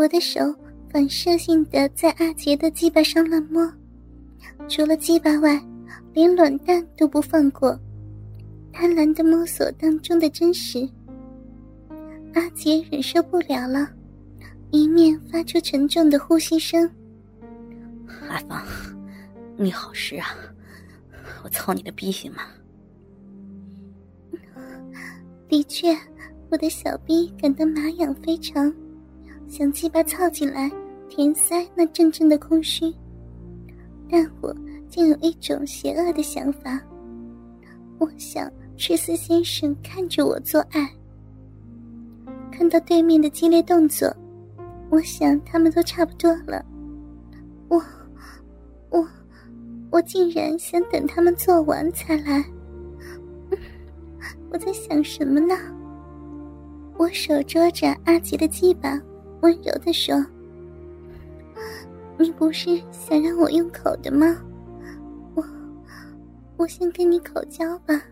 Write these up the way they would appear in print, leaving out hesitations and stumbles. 我的手反射性的在阿杰的鸡巴上乱摸，除了鸡巴外，连卵蛋都不放过，贪婪的摸索当中的真实。阿杰忍受不了了，一面发出沉重的呼吸声：“阿芳，你好湿啊，我操你的逼行吗？”的确，我的小逼感到麻痒非常，想鸡巴操进来填塞那阵阵的空虚，但我竟有一种邪恶的想法，我想赤丝先生看着我做爱。看到对面的激烈动作，我想他们都差不多了，我竟然想等他们做完才来。我在想什么呢？我手捉着阿杰的鸡巴，温柔地说：“你不是想让我用口的吗？我先跟你口交吧。”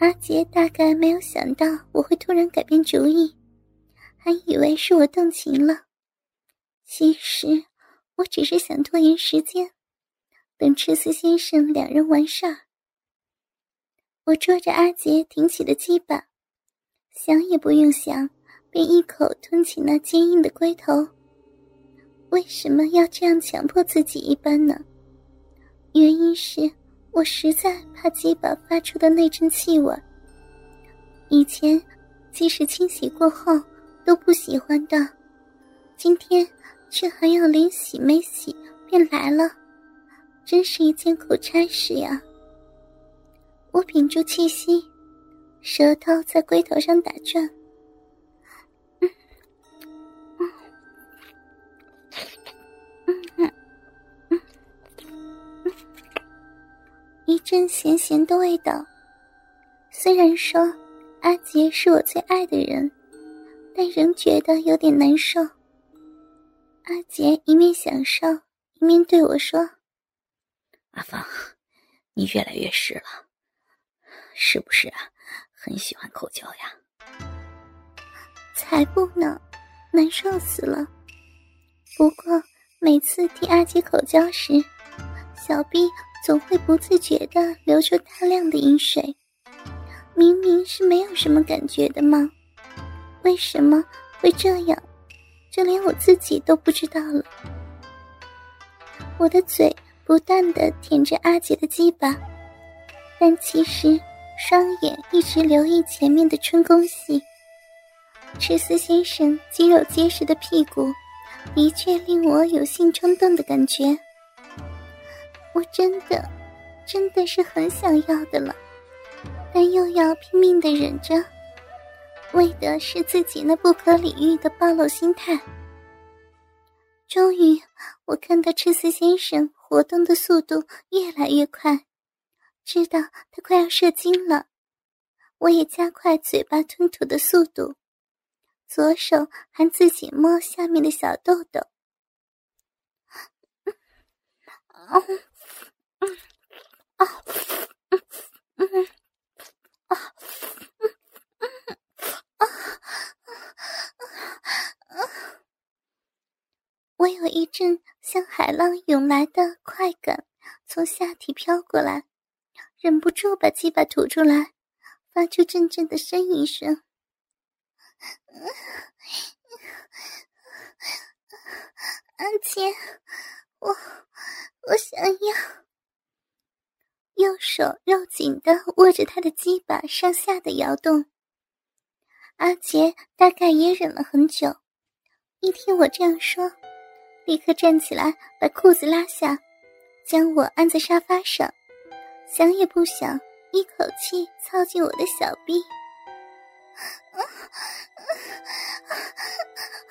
阿杰大概没有想到我会突然改变主意，还以为是我动情了。其实我只是想拖延时间，等赤丝先生两人完事儿。我捉着阿杰挺起的鸡巴，想也不用想，便一口吞起那坚硬的龟头。为什么要这样强迫自己一般呢？原因是我实在怕鸡巴发出的那阵气味，以前即使清洗过后都不喜欢的，今天却还要连洗没洗便来了，真是一件苦差事呀。我屏住气息，舌头在龟头上打转。一阵咸咸的味道。虽然说阿杰是我最爱的人，但仍觉得有点难受。阿杰一面享受，一面对我说：“阿芳，你越来越湿了，是不是啊？很喜欢口交呀？”“才不呢，难受死了。不过每次替阿杰口交时，小臂总会不自觉地流出大量的饮水。明明是没有什么感觉的嘛，为什么会这样？就连我自己都不知道了。”我的嘴不断地舔着阿杰的鸡巴，但其实双眼一直留意前面的春宫戏。赤丝先生肌肉结实的屁股的确令我有性冲动的感觉，我真的是很想要的了，但又要拼命地忍着，为的是自己那不可理喻的暴露心态。终于我看到赤丝先生活动的速度越来越快，知道他快要射精了，我也加快嘴巴吞吐的速度，左手还自己摸下面的小豆豆。我有一阵像海浪涌来的快感从下体飘过来，忍不住把鸡巴吐出来，发出阵阵的呻吟声。阿杰，我想要。右手肉紧地握着他的鸡巴上下的摇动。阿杰大概也忍了很久，一听我这样说，立刻站起来把裤子拉下，将我按在沙发上。想也不想，一口气操进我的小臂。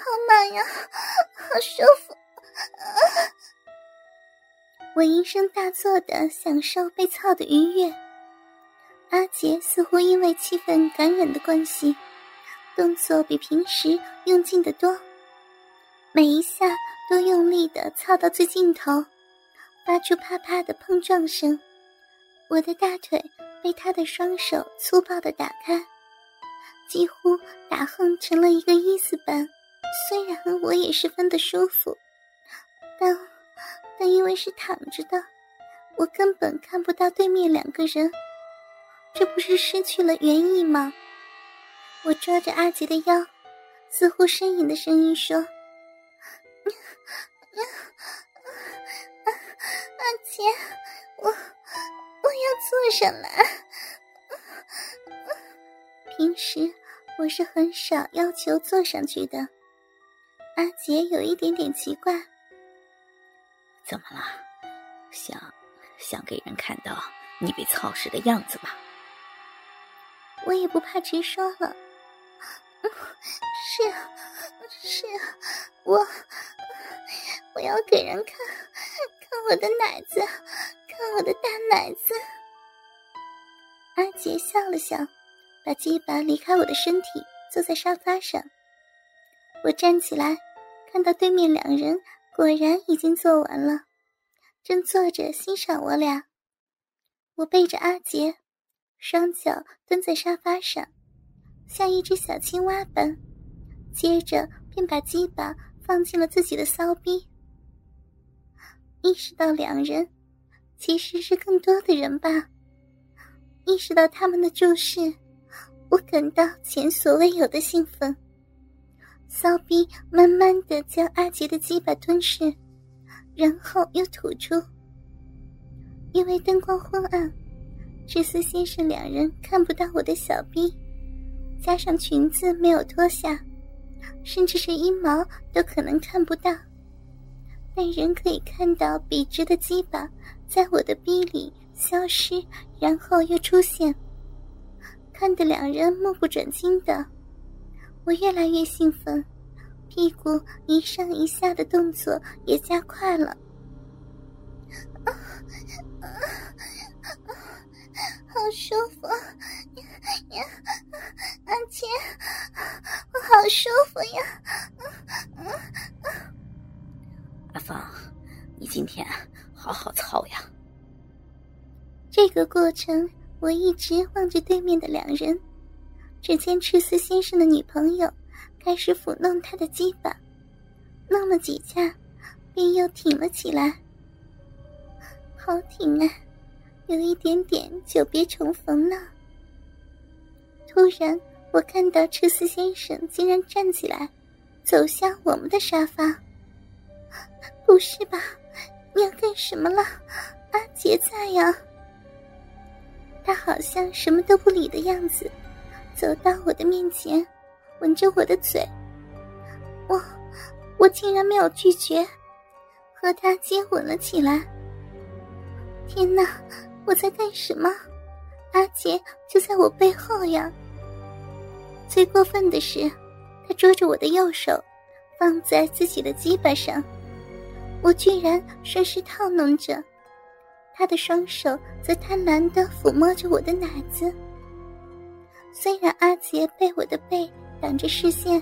好满呀，好舒服。我一声大作的享受被操的愉悦。阿杰似乎因为气氛感染的关系，动作比平时用劲得多，每一下都用力的操到最尽头，发出啪啪的碰撞声。我的大腿被他的双手粗暴地打开，几乎打横成了一个一字般。虽然我也是翻得舒服，但因为是躺着的，我根本看不到对面两个人，这不是失去了原意吗？我抓着阿杰的腰，似乎呻吟的声音说：“阿杰，我要做什么？”平时我是很少要求坐上去的，阿杰有一点点奇怪：“怎么了？想给人看到你被操实的样子吧？”我也不怕直说了：“是啊，我要给人看我的奶子，看我的大奶子。”阿杰笑了笑，把鸡巴离开我的身体，坐在沙发上。我站起来，看到对面两人果然已经做完了，正坐着欣赏我俩。我背着阿杰，双脚蹲在沙发上，像一只小青蛙般，接着便把鸡巴放进了自己的骚逼。意识到两人其实是更多的人吧，意识到他们的注视，我感到前所未有的兴奋。骚逼慢慢地将阿杰的鸡巴吞噬，然后又吐出。因为灯光昏暗，志思先生两人看不到我的小臂，加上裙子没有脱下，甚至是阴毛都可能看不到，但仍可以看到笔直的鸡巴在我的臂里消失，然后又出现，看得两人目不转睛的。我越来越兴奋，屁股一上一下的动作也加快了。好舒服呀，阿杰，我好舒服呀！阿芳，你今天好好操呀！这个过程，我一直望着对面的两人，只见赤司先生的女朋友开始抚弄他的鸡巴，弄了几下，便又挺了起来。好挺啊！有一点点久别重逢呢。突然我看到赤司先生竟然站起来，走向我们的沙发。不是吧，你要干什么了？阿杰在呀。他好像什么都不理的样子，走到我的面前，吻着我的嘴。我竟然没有拒绝，和他接吻了起来。天哪，我在干什么？阿杰就在我背后呀。最过分的是，他捉着我的右手放在自己的鸡巴上，我居然顺势套弄着，他的双手则贪婪地抚摸着我的奶子。虽然阿杰被我的背挡着视线，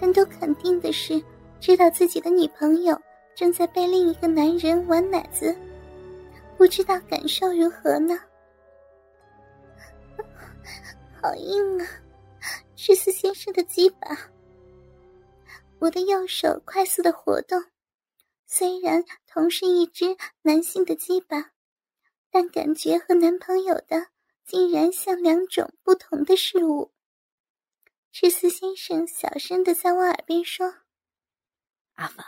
但都肯定的是知道自己的女朋友正在被另一个男人玩奶子，不知道感受如何呢？好硬啊，赤司先生的鸡巴。我的右手快速的活动，虽然同是一只男性的鸡巴，但感觉和男朋友的竟然像两种不同的事物。赤司先生小声的在我耳边说：“阿芳，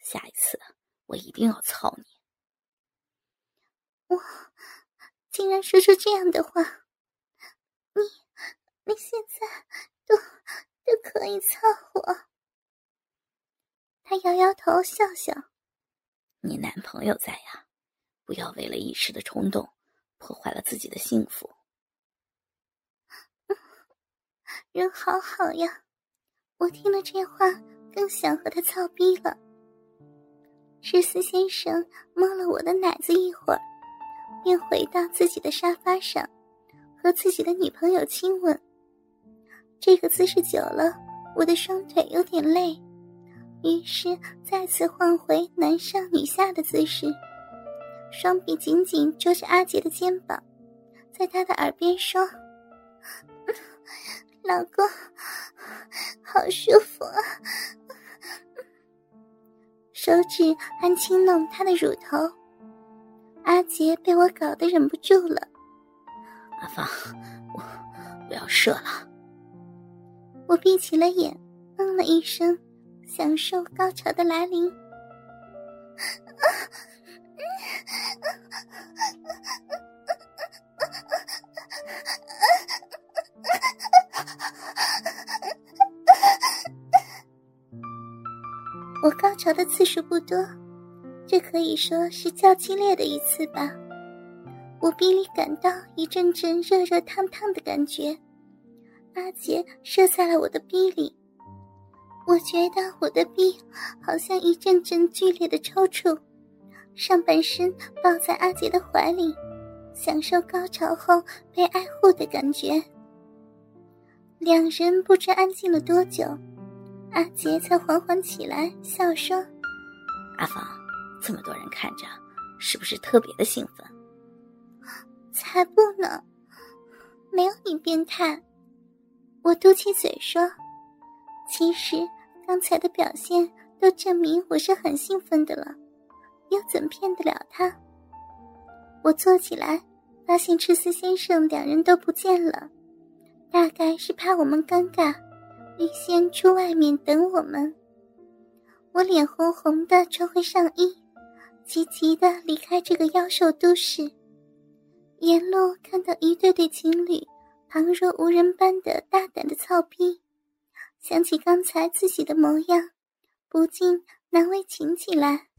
下一次我一定要操你。”我竟然说出这样的话，你现在都可以操我。他摇摇头笑笑：“你男朋友在呀，不要为了一时的冲动破坏了自己的幸福。”人好好呀，我听了这话更想和他操逼了。赤司先生摸了我的奶子一会儿，便回到自己的沙发上，和自己的女朋友亲吻。这个姿势久了，我的双腿有点累，于是再次换回男上女下的姿势，双臂紧紧捉着阿杰的肩膀，在他的耳边说：“老公，好舒服啊！手指还轻弄他的乳头，阿杰被我搞得忍不住了。阿芳，我要射了。我闭起了眼，嗯了一声，享受高潮的来临。我高潮的次数不多，这可以说是较激烈的一次吧。我鼻里感到一阵阵热热烫烫的感觉，阿杰射在了我的鼻里，我觉得我的鼻好像一阵阵剧烈的抽搐，上半身抱在阿杰的怀里，享受高潮后被爱护的感觉。两人不知安静了多久，阿杰才缓缓起来，笑说：“阿芳，这么多人看着，是不是特别的兴奋？”“才不呢，没有你变态。”我嘟起嘴说：“其实刚才的表现都证明我是很兴奋的了，又怎骗得了他？”我坐起来，发现赤司先生两人都不见了，大概是怕我们尴尬。预先出外面等我们，我脸红红的穿回上衣，急急的离开这个妖兽都市。沿路看到一对对情侣旁若无人般的大胆的操逼，想起刚才自己的模样，不禁难为情起来。